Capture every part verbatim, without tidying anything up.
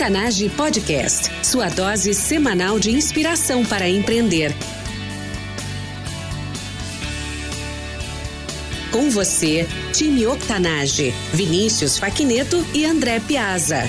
Octanage Podcast, sua dose semanal de inspiração para empreender. Com você, time Octanage, Vinícius Faquineto e André Piazza.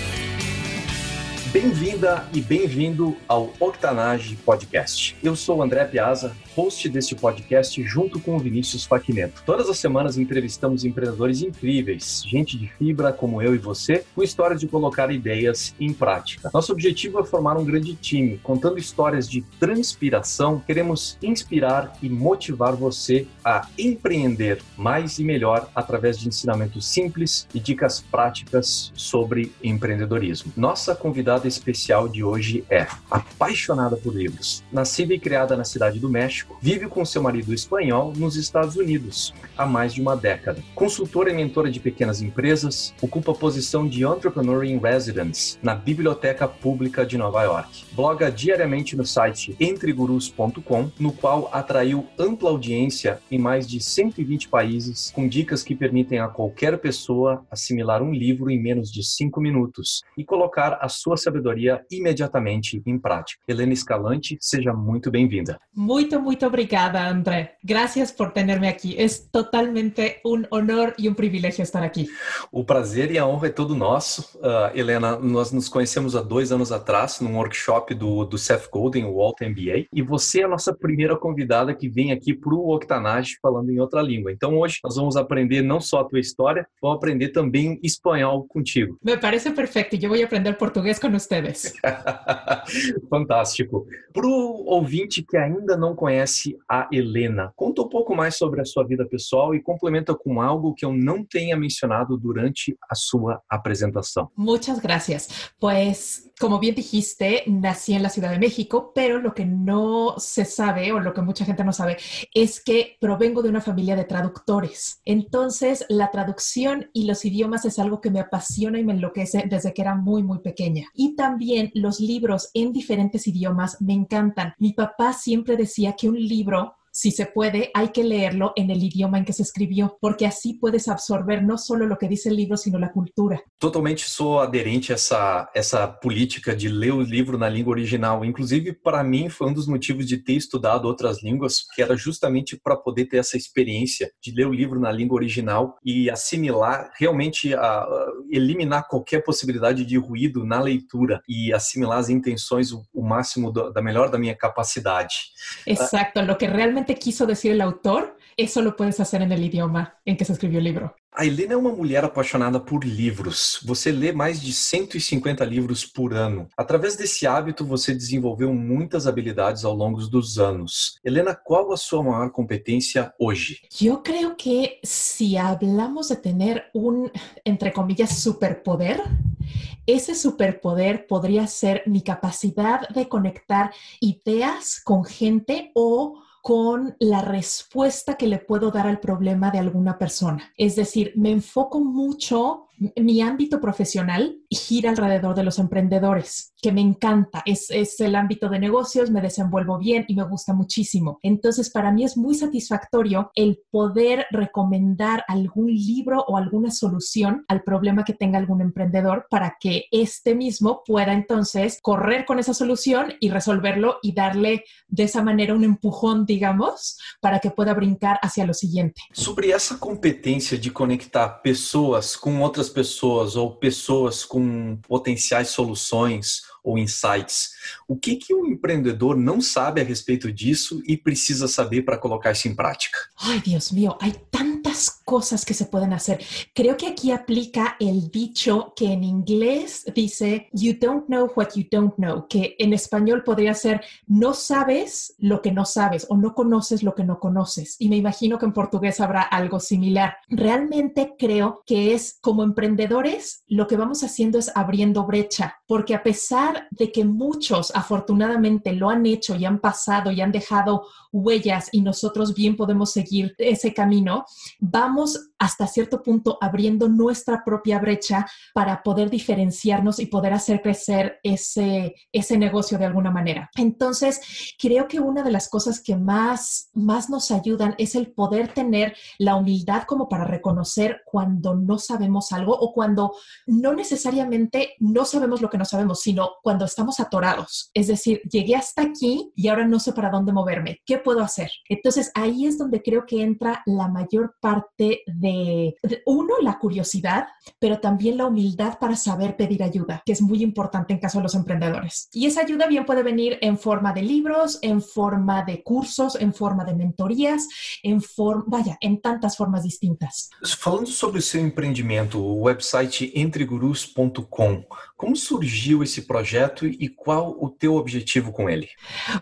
Bem-vinda e bem-vindo ao Octanage Podcast. Eu sou o André Piazza, host deste podcast junto com o Vinícius Faquineto. Todas as semanas entrevistamos empreendedores incríveis, gente de fibra como eu e você, com histórias de colocar ideias em prática. Nosso objetivo é formar um grande time, contando histórias de transpiração. Queremos inspirar e motivar você a empreender mais e melhor através de ensinamentos simples e dicas práticas sobre empreendedorismo. Nossa convidada especial de hoje é apaixonada por livros. Nascida e criada na cidade do México, vive com seu marido espanhol nos Estados Unidos há mais de uma década. Consultora e mentora de pequenas empresas, ocupa a posição de Entrepreneur in Residence na Biblioteca Pública de Nova York. Bloga diariamente no site entre gurus ponto com, no qual atraiu ampla audiência em mais de cento e vinte países, com dicas que permitem a qualquer pessoa assimilar um livro em menos de cinco minutos e colocar a sua sabedoria imediatamente em prática. Helena Escalante, seja muito bem-vinda. Muito, muito obrigada, André. Gracias por ter-me aqui. É totalmente um honor e um privilégio estar aqui. O prazer e a honra é todo nosso. Uh, Helena, nós nos conhecemos há dois anos atrás, num workshop do, do Seth Godin, o Alt M B A, e você é a nossa primeira convidada que vem aqui para o Octanage falando em outra língua. Então, hoje, nós vamos aprender não só a tua história, vamos aprender também espanhol contigo. Me parece perfeito. Eu vou aprender português com vocês. Fantástico. Para o ouvinte que ainda não conhece a Helena, conta um pouco mais sobre a sua vida pessoal e complementa com algo que eu não tenha mencionado durante a sua apresentação. Muchas gracias. Pues, como bien dijiste, nací en la Ciudad de México, pero lo que no se sabe o lo que mucha gente no sabe es que provengo de una familia de traductores. Entonces, la traducción y los idiomas es algo que me apasiona y me enloquece desde que era muy, muy pequeña. Y también los libros en diferentes idiomas me encantan. Mi papá siempre decía que un libro, si se puede, hay que leerlo en el idioma en que se escribió, porque así puedes absorber no solo lo que dice el libro, sino la cultura. Totalmente sou aderente a essa, essa política de ler o livro na língua original. Inclusive, para mim, foi um dos motivos de ter estudado outras línguas, que era justamente para poder ter essa experiência de ler o livro na língua original e assimilar, realmente a, a eliminar qualquer possibilidade de ruído na leitura e assimilar as intenções o, o máximo do, da melhor da minha capacidade. Exato, uh, lo que realmente te quiso decir el autor, eso lo puedes hacer en el idioma en que se escribió el libro. A Helena é uma mulher apaixonada por livros. Você lê mais de cento e cinquenta livros por ano. Através desse hábito, você desenvolveu muitas habilidades ao longo dos anos. Helena, qual a sua maior competência hoje? Eu creio que se hablamos de ter um, entre comillas, superpoder, ese superpoder podría ser mi capacidad de conectar ideas con gente o con la respuesta que le puedo dar al problema de alguna persona. Es decir, me enfoco mucho, mi ámbito profesional gira alrededor de los emprendedores, que me encanta. Es, es el ámbito de negocios, me desenvuelvo bien y me gusta muchísimo. Entonces, para mí es muy satisfactorio el poder recomendar algún libro o alguna solución al problema que tenga algún emprendedor para que este mismo pueda entonces correr con esa solución y resolverlo y darle de esa manera un empujón, digamos, para que pueda brincar hacia lo siguiente. Sobre esa competencia de conectar personas con otras pessoas ou pessoas com potenciais soluções ou insights. O que que um empreendedor não sabe a respeito disso e precisa saber para colocar isso em prática? Ai, Deus meu, há tantas coisas que se podem fazer. Creo que aqui aplica el dicho que em inglês dice you don't know what you don't know, que em espanhol poderia ser no sabes lo que no sabes ou no conoces lo que no conoces. E me imagino que em português habrá algo similar. Realmente creo que es como emprendedores lo que vamos haciendo es abriendo brecha, porque a pesar de que muchos afortunadamente lo han hecho y han pasado y han dejado huellas y nosotros bien podemos seguir ese camino, vamos estamos hasta cierto punto abriendo nuestra propia brecha para poder diferenciarnos y poder hacer crecer ese, ese negocio de alguna manera. Entonces, creo que una de las cosas que más, más nos ayudan es el poder tener la humildad como para reconocer cuando no sabemos algo o cuando no necesariamente no sabemos lo que no sabemos, sino cuando estamos atorados. Es decir, llegué hasta aquí y ahora no sé para dónde moverme. ¿Qué puedo hacer? Entonces, ahí es donde creo que entra la mayor parte de, de uno, la curiosidad, pero también la humildad para saber pedir ayuda, que es muy importante en caso de los emprendedores. Y esa ayuda bien puede venir en forma de libros, en forma de cursos, en forma de mentorías, en forma, vaya, en tantas formas distintas. Falando sobre o seu empreendimento, o website entre gurus ponto com, como surgiu esse projeto e qual o teu objetivo com ele?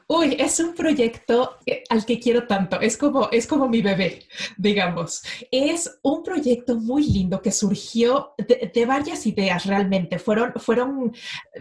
Uy, es un proyecto al que quiero tanto. Es como, es como mi bebé, digamos. Es un proyecto muy lindo que surgió de, de varias ideas realmente. Fueron, fueron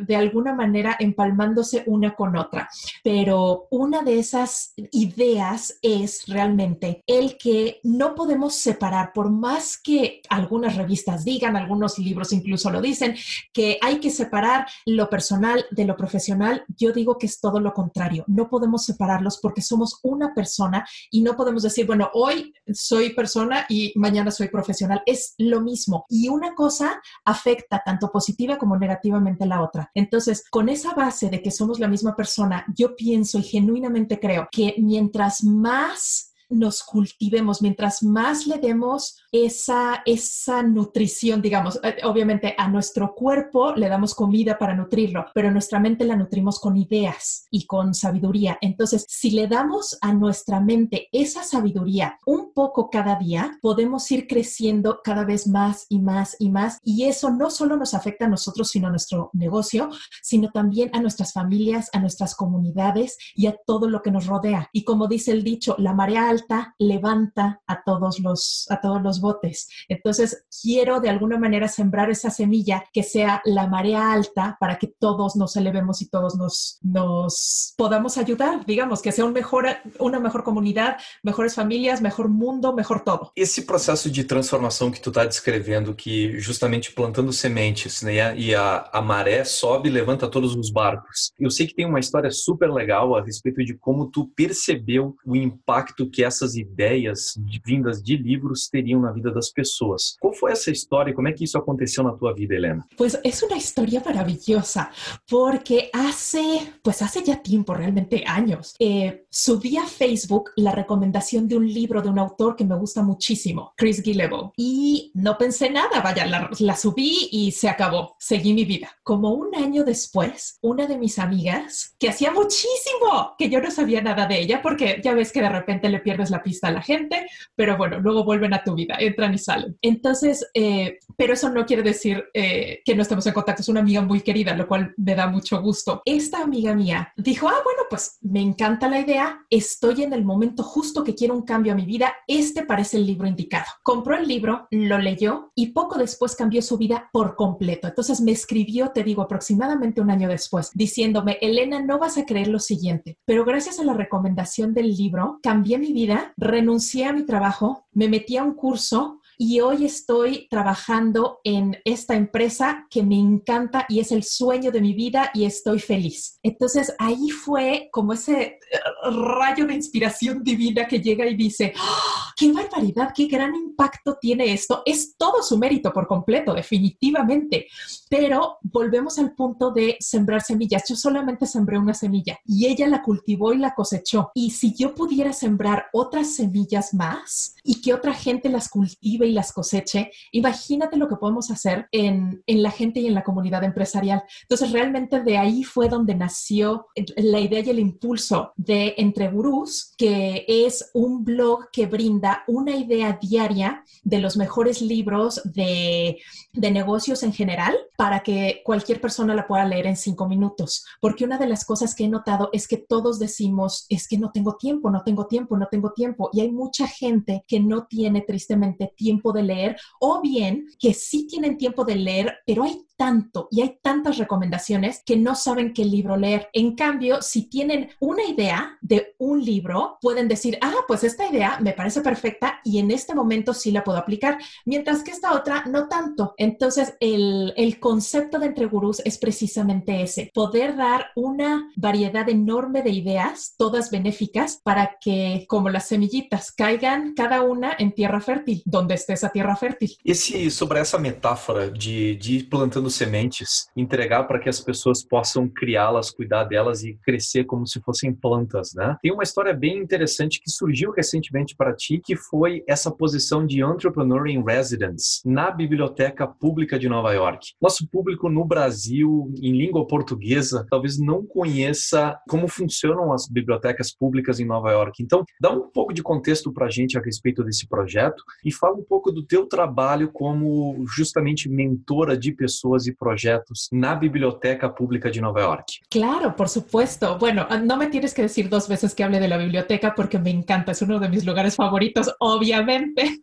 de alguna manera empalmándose una con otra. Pero una de esas ideas es realmente el que no podemos separar, por más que algunas revistas digan, algunos libros incluso lo dicen, que hay que separar lo personal de lo profesional. Yo digo que es todo lo contrario. No podemos separarlos porque somos una persona y no podemos decir, bueno, hoy soy persona y mañana soy profesional. Es lo mismo. Y una cosa afecta tanto positiva como negativamente la otra. Entonces, con esa base de que somos la misma persona, yo pienso y genuinamente creo que mientras más nos cultivemos, mientras más le demos esa, esa nutrición, digamos, obviamente a nuestro cuerpo le damos comida para nutrirlo, pero nuestra mente la nutrimos con ideas y con sabiduría. Entonces, si le damos a nuestra mente esa sabiduría un poco cada día, podemos ir creciendo cada vez más y más y más, y eso no solo nos afecta a nosotros, sino a nuestro negocio, sino también a nuestras familias, a nuestras comunidades y a todo lo que nos rodea. Y como dice el dicho, la marea alta levanta a todos los a todos los botes. Entonces, quiero de alguna manera sembrar esa semilla que sea la marea alta para que todos nos elevemos y todos nos, nos podamos ayudar, digamos, que sea un mejor, una mejor comunidad, mejores familias, mejor mundo, mejor todo. Esse processo de transformação que tu tá descrevendo, que justamente plantando sementes, né? E a, a maré sobe e levanta todos os barcos. Eu sei que tem uma história super legal a respeito de como tu percebeu o impacto que essas ideias vindas de livros teriam na vida das pessoas. Qual foi essa história e como é que isso aconteceu na tua vida, Helena? Pues es una historia maravillosa, porque hace, pues hace ya tiempo, realmente años, eh, subí a Facebook la recomendación de un libro de un autor que me gusta muchísimo, Chris Guilleville, y no pensé nada, vaya, la, la subí y se acabó, seguí mi vida. Como un año después, una de mis amigas, que hacía muchísimo que yo no sabía nada de ella, porque ya ves que de repente le pierdes la pista a la gente, pero bueno, luego vuelven a tu vida, entran y salen. Entonces, eh, pero eso no quiere decir eh, que no estemos en contacto. Es una amiga muy querida, lo cual me da mucho gusto. Esta amiga mía dijo, ah, bueno, pues me encanta la idea, estoy en el momento justo que quiero un cambio a mi vida, este parece el libro indicado. Compró el libro, lo leyó y poco después cambió su vida por completo. Entonces me escribió, te digo, aproximadamente un año después, diciéndome, Helena, no vas a creer lo siguiente, pero gracias a la recomendación del libro, cambié mi vida, renuncié a mi trabajo, me metí a un curso y hoy estoy trabajando en esta empresa que me encanta y es el sueño de mi vida y estoy feliz. Entonces ahí fue como ese rayo de inspiración divina que llega y dice, ¡oh, qué barbaridad, qué gran impacto tiene esto! Es todo su mérito por completo, definitivamente. Pero volvemos al punto de sembrar semillas. Yo solamente sembré una semilla y ella la cultivó y la cosechó. Y si yo pudiera sembrar otras semillas más y que otra gente las cultive y las coseche, imagínate lo que podemos hacer en, en la gente y en la comunidad empresarial. Entonces, realmente de ahí fue donde nació la idea y el impulso de Entre Gurus, que es un blog que brinda una idea diaria de los mejores libros de, de negocios en general para que cualquier persona la pueda leer en cinco minutos. Porque una de las cosas que he notado es que todos decimos, es que no tengo tiempo, no tengo tiempo, no tengo tiempo. Y hay mucha gente que no tiene tristemente tiempo de leer, o bien que sí tienen tiempo de leer, pero hay tanto y hay tantas recomendaciones que no saben qué libro leer. En cambio, si tienen una idea de un libro, pueden decir, ah, pues esta idea me parece perfecta y en este momento sí la puedo aplicar, mientras que esta otra no tanto. Entonces, el, el concepto de Entre Gurús es precisamente ese, poder dar una variedad enorme de ideas, todas benéficas, para que, como las semillitas, caigan cada una en tierra fértil, donde esté esa tierra fértil. Esse, sobre essa metáfora de, de ir plantando sementes, entregar para que as pessoas possam criá-las, cuidar delas e crescer como se fossem plantas, né? Tem uma história bem interessante que surgiu recentemente para ti, que foi essa posição de Entrepreneur in Residence na Biblioteca Pública de Nova York. Nosso público no Brasil, em língua portuguesa, talvez não conheça como funcionam as bibliotecas públicas em Nova York. Então, dá um pouco de contexto para a gente a respeito desse projeto e fala um pouco do teu trabalho como justamente mentora de pessoas e projetos na Biblioteca Pública de Nova York. Claro, por supuesto. Bueno, no me tienes que decir dos veces que hable de la biblioteca porque me encanta, es uno de mis lugares favoritos, obviamente.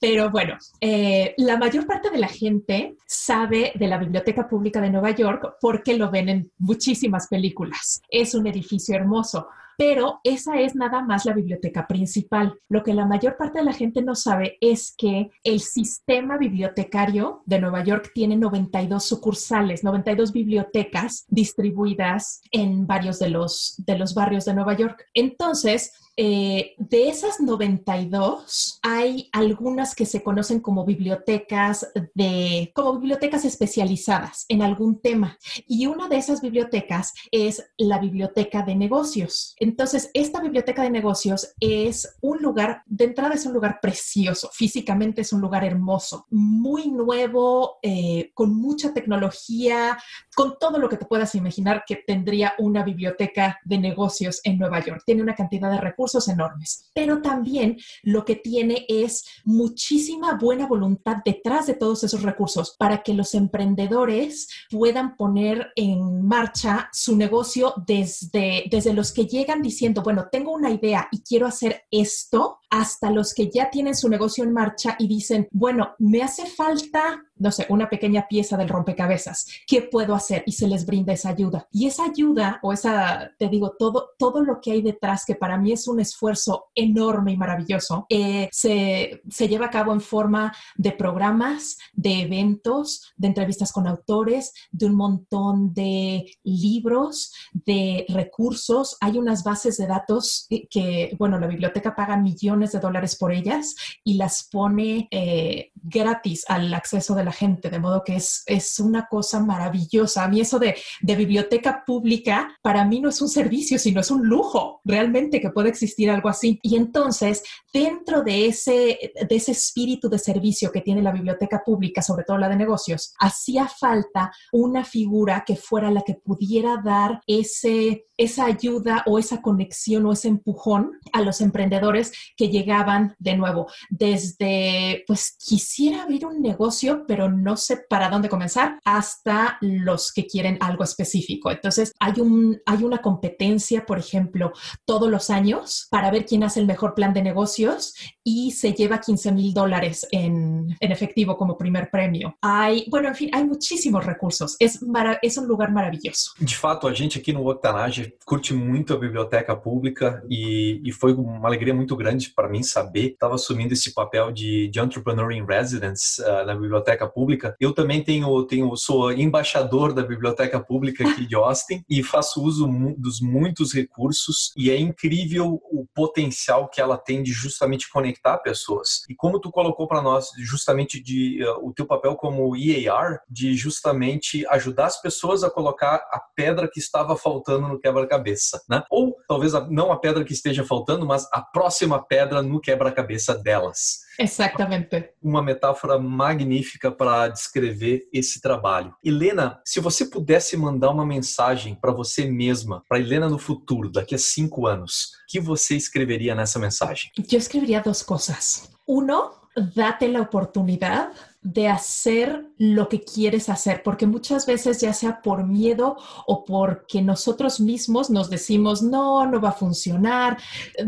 Pero bueno, eh, la mayor parte de la gente sabe de la Biblioteca Pública de Nueva York porque lo ven en muchísimas películas. Es un edificio hermoso. Pero esa es nada más la biblioteca principal. Lo que la mayor parte de la gente no sabe es que el sistema bibliotecario de Nueva York tiene noventa y dos sucursales, noventa y dos bibliotecas distribuidas en varios de los, de los barrios de Nueva York. Entonces, eh, de esas noventa y dos, hay algunas que se conocen como bibliotecas de, como bibliotecas especializadas en algún tema. Y una de esas bibliotecas es la biblioteca de negocios. Entonces, esta biblioteca de negocios es un lugar, de entrada es un lugar precioso, físicamente es un lugar hermoso, muy nuevo, eh, con mucha tecnología, con todo lo que te puedas imaginar que tendría una biblioteca de negocios en Nueva York. Tiene una cantidad de recursos enormes, pero también lo que tiene es muchísima buena voluntad detrás de todos esos recursos para que los emprendedores puedan poner en marcha su negocio desde, desde los que llegan diciendo, bueno, tengo una idea y quiero hacer esto, hasta los que ya tienen su negocio en marcha y dicen, bueno, me hace falta, no sé, una pequeña pieza del rompecabezas, ¿qué puedo hacer? Y se les brinda esa ayuda. Y esa ayuda, o esa, te digo, todo, todo lo que hay detrás, que para mí es un esfuerzo enorme y maravilloso, eh, se, se lleva a cabo en forma de programas, de eventos, de entrevistas con autores, de un montón de libros, de recursos. Hay unas bases de datos que, bueno, la biblioteca paga millones de dólares por ellas y las pone eh, gratis al acceso de la gente, de modo que es, es una cosa maravillosa. A mí eso de, de biblioteca pública, para mí no es un servicio, sino es un lujo realmente que puede existir algo así. Y entonces, dentro de ese, de ese espíritu de servicio que tiene la biblioteca pública, sobre todo la de negocios, hacía falta una figura que fuera la que pudiera dar ese, esa ayuda o esa conexión o ese empujón a los emprendedores que llegaban de nuevo desde, pues, quisiera abrir un negocio, pero no sé para dónde comenzar, hasta los que quieren algo específico. Entonces, hay un, hay una competencia, por ejemplo, todos los años para ver quién hace el mejor plan de negocios y se lleva quince mil dólares en, en efectivo como primer premio. Hay, bueno, en fin, hay muchísimos recursos. Es, marav- es un lugar maravilloso. De fato, a gente aqui no Octanage curte muito a biblioteca pública e, e foi uma alegria muito grande para mim saber que estava assumindo esse papel de, de Entrepreneur in Residence uh, na biblioteca pública. Eu também tenho, tenho, sou embaixador da biblioteca pública aqui de Austin e faço uso mu- dos muitos recursos e é incrível o potencial que ela tem de justamente conectar pessoas. E como tu colocou para nós justamente de, uh, o teu papel como E A R, de justamente ajudar as pessoas a colocar a pedra que estava faltando no quebra-cabeça, né? Ou talvez a, não a pedra que esteja faltando, mas a próxima pedra no quebra-cabeça delas. Exatamente. Uma metáfora magnífica para descrever esse trabalho. Helena, se você pudesse mandar uma mensagem para você mesma, para Helena no futuro, daqui a cinco anos, o que você escreveria nessa mensagem? Eu escreveria duas coisas. Uno, date a oportunidade de hacer lo que quieres hacer, porque muchas veces, ya sea por miedo o porque nosotros mismos nos decimos, no, no va a funcionar,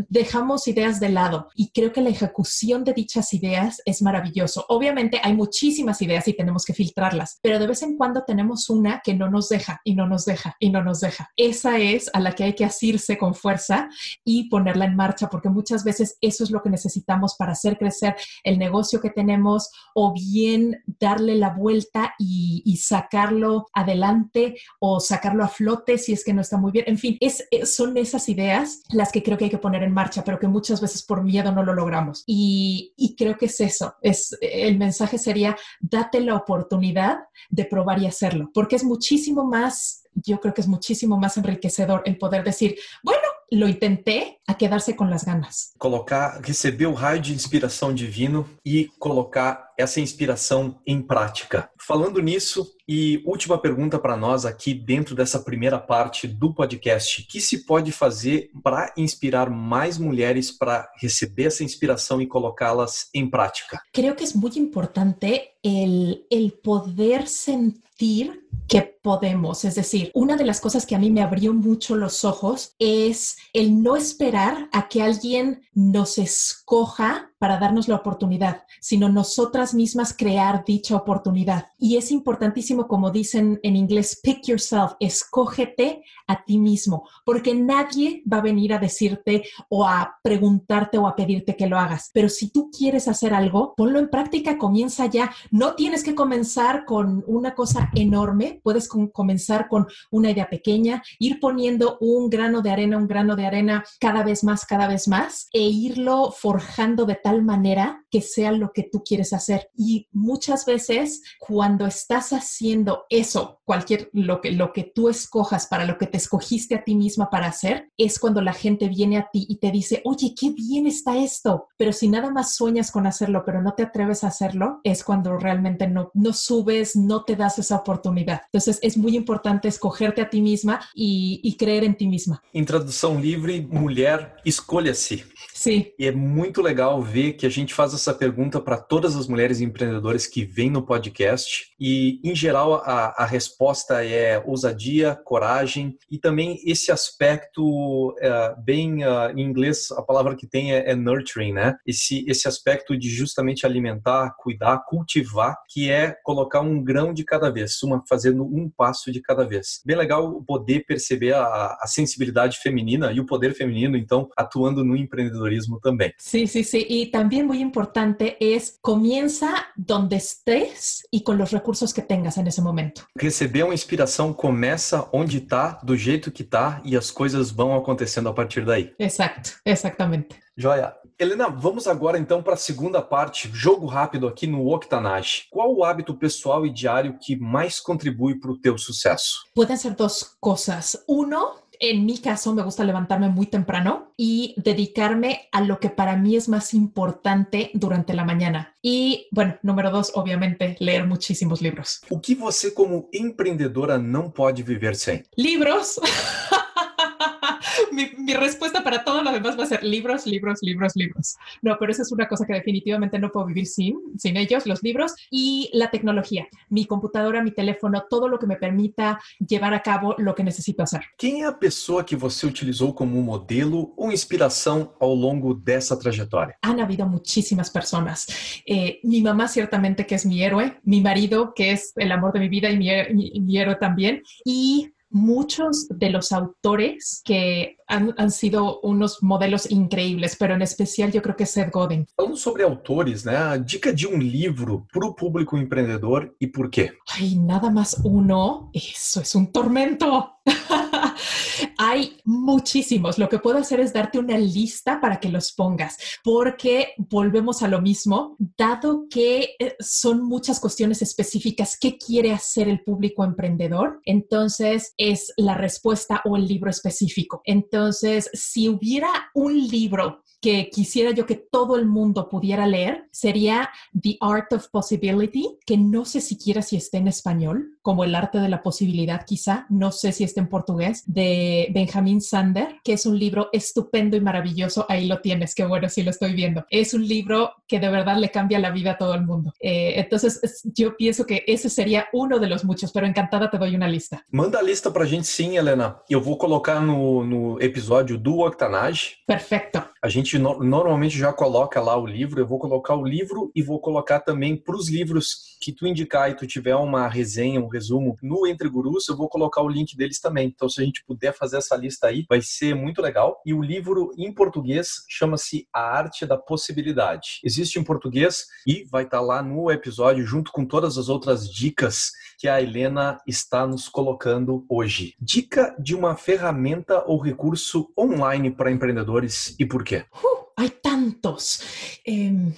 dejamos ideas de lado. Y creo que la ejecución de dichas ideas es maravilloso. Obviamente hay muchísimas ideas y tenemos que filtrarlas, pero de vez en cuando tenemos una que no nos deja y no nos deja y no nos deja. Esa es a la que hay que asirse con fuerza y ponerla en marcha, porque muchas veces eso es lo que necesitamos para hacer crecer el negocio que tenemos o bien darle la vuelta y, y sacarlo adelante o sacarlo a flote si es que no está muy bien. En fin, es, son esas ideas las que creo que hay que poner en marcha, pero que muchas veces por miedo no lo logramos. Y, y creo que es eso. Es, el mensaje sería, date la oportunidad de probar y hacerlo, porque es muchísimo más, yo creo que es muchísimo más enriquecedor el poder decir, bueno, lo intenté, a quedar-se com as ganas. Colocar, receber o raio de inspiração divino e colocar essa inspiração em prática. Falando nisso, e última pergunta para nós aqui dentro dessa primeira parte do podcast, o que se pode fazer para inspirar mais mulheres para receber essa inspiração e colocá-las em prática? Creo que é muito importante el, el poder sentir que podemos. Es decir, una de las cosas que a mí me abrió mucho los ojos es el no esperar a que alguien nos escoja para darnos la oportunidad, sino nosotras mismas crear dicha oportunidad. Y es importantísimo, como dicen en inglés, pick yourself, escógete a ti mismo, porque nadie va a venir a decirte o a preguntarte o a pedirte que lo hagas. Pero si tú quieres hacer algo, ponlo en práctica, comienza ya. No tienes que comenzar con una cosa enorme, puedes com- comenzar con una idea pequeña, ir poniendo un grano de arena, un grano de arena cada vez más, cada vez más, e irlo forjando de tal manera que sea lo que tú quieres hacer. Y muchas veces cuando estás haciendo eso, cualquier lo que, lo que tú escojas para lo que te escogiste a ti misma para hacer, es cuando la gente viene a ti y te dice, oye, qué bien está esto. Pero si nada más sueñas con hacerlo, pero no te atreves a hacerlo, es cuando realmente no, no subes, no te das esa oportunidad. Entonces es muy importante escogerte a ti misma y, y creer en ti misma. Em tradução livre, mulher, escolha-se. Sim. E é muito legal ver que a gente faz essa pergunta para todas as mulheres empreendedoras que vêm no podcast e, em geral, a, a resposta é ousadia, coragem e também esse aspecto é, bem, uh, em inglês, a palavra que tem é, é nurturing, né? Esse, esse aspecto de justamente alimentar, cuidar, cultivar, que é colocar um grão de cada vez, uma fazendo um passo de cada vez. Bem legal poder perceber a, a sensibilidade feminina e o poder feminino, então, atuando no empreendedorismo também. Sí, sí, sí. Y también muy importante es comienza donde estés y con los recursos que tengas en ese momento. Receber uma inspiração começa onde está, do jeito que está e as coisas vão acontecendo a partir daí. Exato, exatamente. Joia. Helena, vamos agora então para a segunda parte, jogo rápido aqui no Octanage. Qual o hábito pessoal e diário que mais contribui para o teu sucesso? Podem ser duas coisas. Uno, en mi caso, me gusta levantarme muy temprano y dedicarme a lo que para mí es más importante durante la mañana. E, bueno, número dois, obviamente, ler muitíssimos livros. O que você, como empreendedora, não pode viver sem? Livros! Mi, mi respuesta para todo lo demás va a ser libros, libros, libros, libros. No, pero esa es una cosa que definitivamente no puedo vivir sin, sin ellos, los libros y la tecnología. Mi computadora, mi teléfono, todo lo que me permita llevar a cabo lo que necesito hacer. Quem é a pessoa que você utilizou como modelo ou inspiração ao longo dessa trajetória? Han habido muchísimas personas. Eh, mi mamá ciertamente que es mi héroe, mi marido que es el amor de mi vida y mi, mi, mi héroe también y muchos de los autores que han, han sido unos modelos increíbles, pero en especial yo creo que Seth Godin. Falando sobre autores, né? A dica de um livro para o público empreendedor e por quê? Ai, nada más uno, eso es un tormento. Hay muchísimos. Lo que puedo hacer es darte una lista para que los pongas, porque volvemos a lo mismo, dado que son muchas cuestiones específicas. ¿Qué quiere hacer el público emprendedor? Entonces es la respuesta o el libro específico. Entonces, si hubiera un libro que quisiera yo que todo el mundo pudiera leer sería The Art of Possibility, que no sé siquiera si está en español, como El Arte de la Posibilidad quizá, no sé si está en portugués, de Benjamin Sander, que es un libro estupendo y maravilloso. Ahí lo tienes, qué bueno si lo estoy viendo. Es un libro que de verdad le cambia la vida a todo el mundo. Eh, entonces, yo pienso que ese sería uno de los muchos, pero encantada te doy una lista. Manda a lista pra gente sim, Helena. Eu vou colocar no, no episódio do Octanage. Perfeito. A gente no, normalmente já coloca lá o livro. Eu vou colocar o livro e vou colocar também pros livros que tu indicar e tu tiver uma resenha, um resumo no Entre Gurus, eu vou colocar o link deles também. Então, se a gente puder fazer essa lista aí, vai ser muito legal. E o livro em português chama-se A Arte da Possibilidade. Existe em português e vai estar lá no episódio junto com todas as outras dicas que a Helena está nos colocando hoje. Dica de uma ferramenta ou recurso online para empreendedores e por quê? Uh, hay tantos. Um...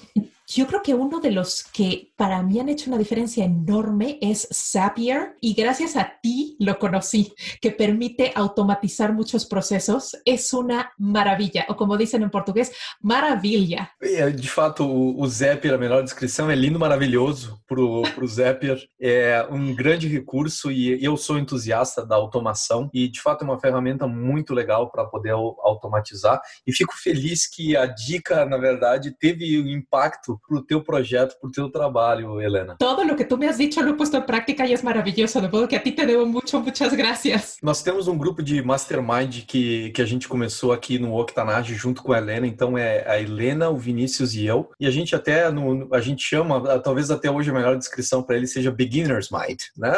Yo creo que uno de los que para mí han hecho una diferencia enorme es Zapier, y gracias a ti lo conocí, que permite automatizar muchos procesos. Es una maravilla, o como dicen en portugués, maravilha. De fato, o Zapier, a melhor descrição, é lindo, maravilhoso para o Zapier. É um grande recurso e eu sou entusiasta da automação e, de fato, é uma ferramenta muito legal para poder automatizar. E fico feliz que a dica, na verdade, teve um impacto pro teu projeto, pro teu trabalho, Helena. Todo lo que tu me has dicho lo he puesto en práctica y es maravilloso, de modo que a ti te debo mucho, muchas gracias. Nós temos um grupo de mastermind que, que a gente começou aqui no Octanage junto com a Helena, então é a Helena, o Vinícius e eu, e a gente até, no, a gente chama, talvez até hoje a melhor descrição para ele seja Beginner's Mind, né?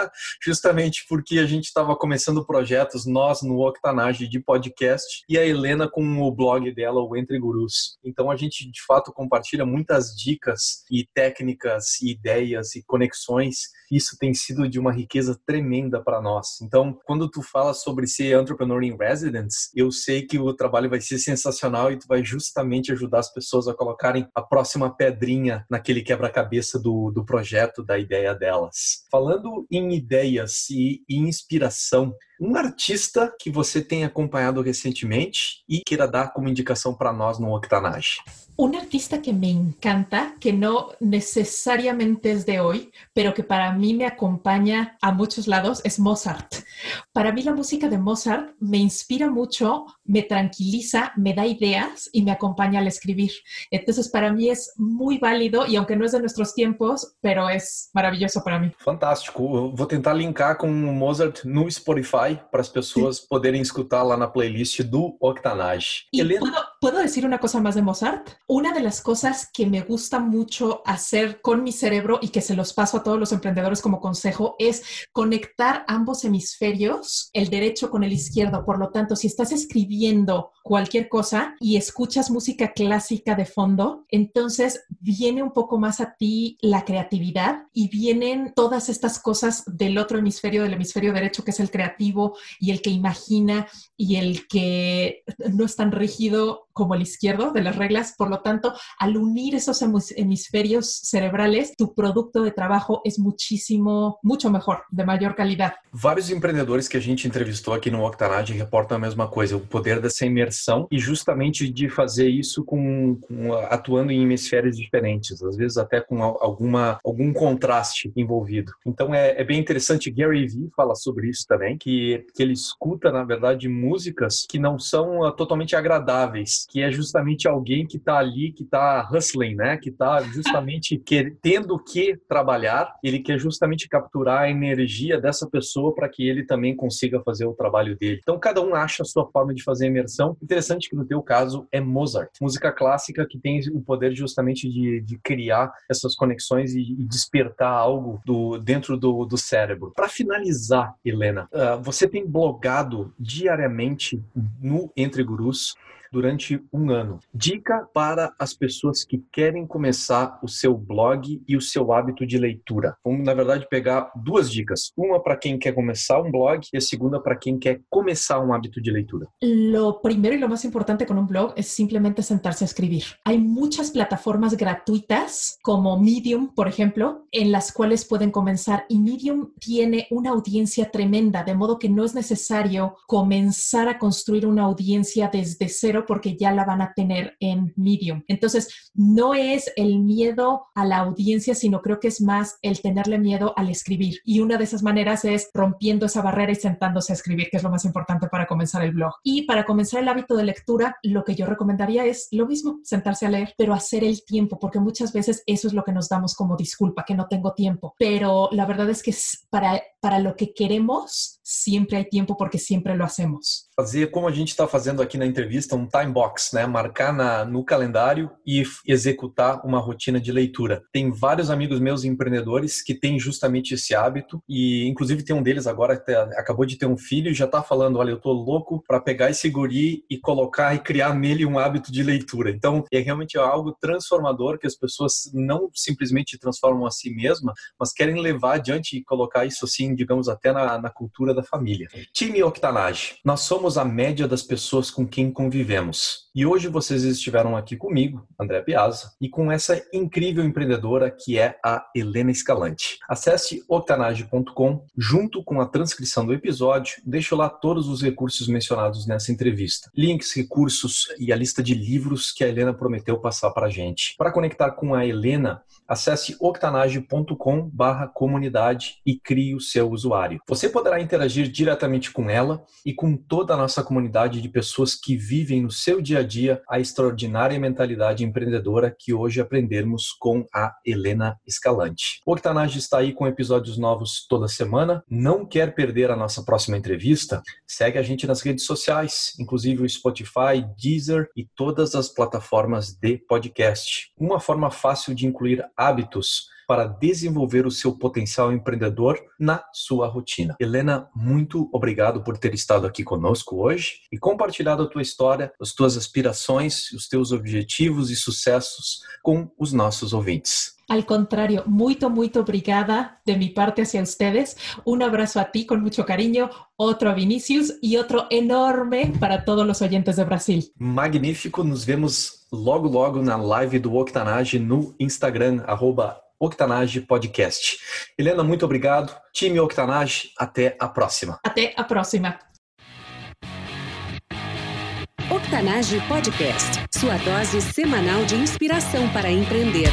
Justamente porque a gente estava começando projetos, nós no Octanage de podcast e a Helena com o blog dela, o Entre Gurus. Então a gente de fato compartilha muitas dicas e técnicas e ideias e conexões. Isso tem sido de uma riqueza tremenda para nós. Então, quando tu fala sobre ser Entrepreneur in Residence, eu sei que o trabalho vai ser sensacional e tu vai justamente ajudar as pessoas a colocarem a próxima pedrinha naquele quebra-cabeça do, do projeto, da ideia delas. Falando em ideias e, e inspiração, um artista que você tem acompanhado recentemente e queira dar como indicação para nós no Octanage. Um artista que me encanta, que não necessariamente é de hoje, mas que para mim me acompanha a muitos lados, é Mozart. Para mim, a música de Mozart me inspira muito, me tranquiliza, me dá ideias e me acompanha ao escrever. Então, para mim, é muito válido e, aunque não é de nossos tempos, pero é maravilhoso para mim. Fantástico. Vou tentar linkar com o Mozart no Spotify, para as pessoas poderem escutar lá na playlist do Octanage. E Helena... puedo, puedo decir una cosa más de Mozart? Una de las cosas que me gusta mucho hacer con mi cerebro y que se los paso a todos los emprendedores como consejo es conectar ambos hemisferios, el derecho con el izquierdo. Por lo tanto, si estás escribiendo cualquier cosa y escuchas música clásica de fondo, entonces viene un poco más a ti la creatividad y vienen todas estas cosas del otro hemisferio, del hemisferio derecho, que es el creativo y el que imagina y el que no es tan rígido como el izquierdo de las reglas. Por lo tanto, al unir esos hemisferios cerebrales, tu producto de trabajo es muchísimo, mucho mejor, de mayor calidad. Vários empreendedores que a gente entrevistou aqui no Octanage reportam a mesma coisa, o poder dessa imersão e justamente de fazer isso com, com atuando em hemisférios diferentes, às vezes até com alguma, algum contraste envolvido. Então é, é bem interessante. Gary Vee fala sobre isso também, que, que ele escuta, na verdade, músicas que não são uh, totalmente agradáveis, que é justamente alguém que está ali, que está hustling, né? Que está justamente quer, tendo que trabalhar. Ele quer justamente capturar a energia dessa pessoa para que ele também consiga fazer o trabalho dele. Então, cada um acha a sua forma de fazer a imersão. Interessante que, no teu caso, é Mozart. Música clássica que tem o poder justamente de, de criar essas conexões e, e despertar algo do, dentro do, do cérebro. Para finalizar, Helena, uh, você tem blogado diariamente no Entre Gurus durante um ano. Dica para as pessoas que querem começar o seu blog e o seu hábito de leitura. Vamos, na verdade, pegar duas dicas. Uma para quem quer começar um blog e a segunda para quem quer começar um hábito de leitura. Lo primero y lo más importante con un blog es simplemente sentarse a escribir. Hay muchas plataformas gratuitas como Medium, por ejemplo, en las cuales pueden comenzar, y Medium tiene una audiencia tremenda, de modo que no es necesario comenzar a construir una audiencia desde cero pero porque ya la van a tener en Medium. Entonces, no es el miedo a la audiencia, sino creo que es más el tenerle miedo al escribir. Y una de esas maneras es rompiendo esa barrera y sentándose a escribir, que es lo más importante para comenzar el blog. Y para comenzar el hábito de lectura, lo que yo recomendaría es lo mismo, sentarse a leer, pero hacer el tiempo, porque muchas veces eso es lo que nos damos como disculpa, que no tengo tiempo. Pero la verdad es que para, para lo que queremos, siempre hay tiempo porque siempre lo hacemos. Fazer como a gente está fazendo aqui na entrevista, um time box, né? Marcar na, no calendário e executar uma rotina de leitura. Tem vários amigos meus empreendedores que têm justamente esse hábito e inclusive tem um deles agora que acabou de ter um filho e já está falando, olha, eu tô louco para pegar esse guri e colocar e criar nele um hábito de leitura. Então é realmente algo transformador que as pessoas não simplesmente transformam a si mesma, mas querem levar adiante e colocar isso assim, digamos, até na, na cultura da família. Time Octanage, nós somos a média das pessoas com quem convivemos. E hoje vocês estiveram aqui comigo, André Piazza, e com essa incrível empreendedora que é a Helena Escalante. Acesse octanage ponto com, junto com a transcrição do episódio, deixo lá todos os recursos mencionados nessa entrevista. Links, recursos e a lista de livros que a Helena prometeu passar para a gente. Para conectar com a Helena, acesse octanage ponto com barra comunidade e crie o seu usuário. Você poderá interagir diretamente com ela e com toda a nossa comunidade de pessoas que vivem no seu dia a dia a extraordinária mentalidade empreendedora que hoje aprendermos com a Helena Escalante. O Octanage está aí com episódios novos toda semana. Não quer perder a nossa próxima entrevista? Segue a gente nas redes sociais, inclusive o Spotify, Deezer e todas as plataformas de podcast. Uma forma fácil de incluir hábitos para desenvolver o seu potencial empreendedor na sua rotina. Helena, muito obrigado por ter estado aqui conosco hoje e compartilhado a tua história, as tuas aspirações, os teus objetivos e sucessos com os nossos ouvintes. Al contrario, muy, muy obrigada de mi parte hacia ustedes. Un abrazo a ti con mucho cariño, otro a Vinícius y otro enorme para todos los oyentes de Brasil. Magnífico, nos vemos logo, logo na live do Octanage no Instagram, arroba Octanage Podcast. Helena, muito obrigado. Time Octanage, até a próxima. Até a próxima. Octanage Podcast, sua dose semanal de inspiração para empreender.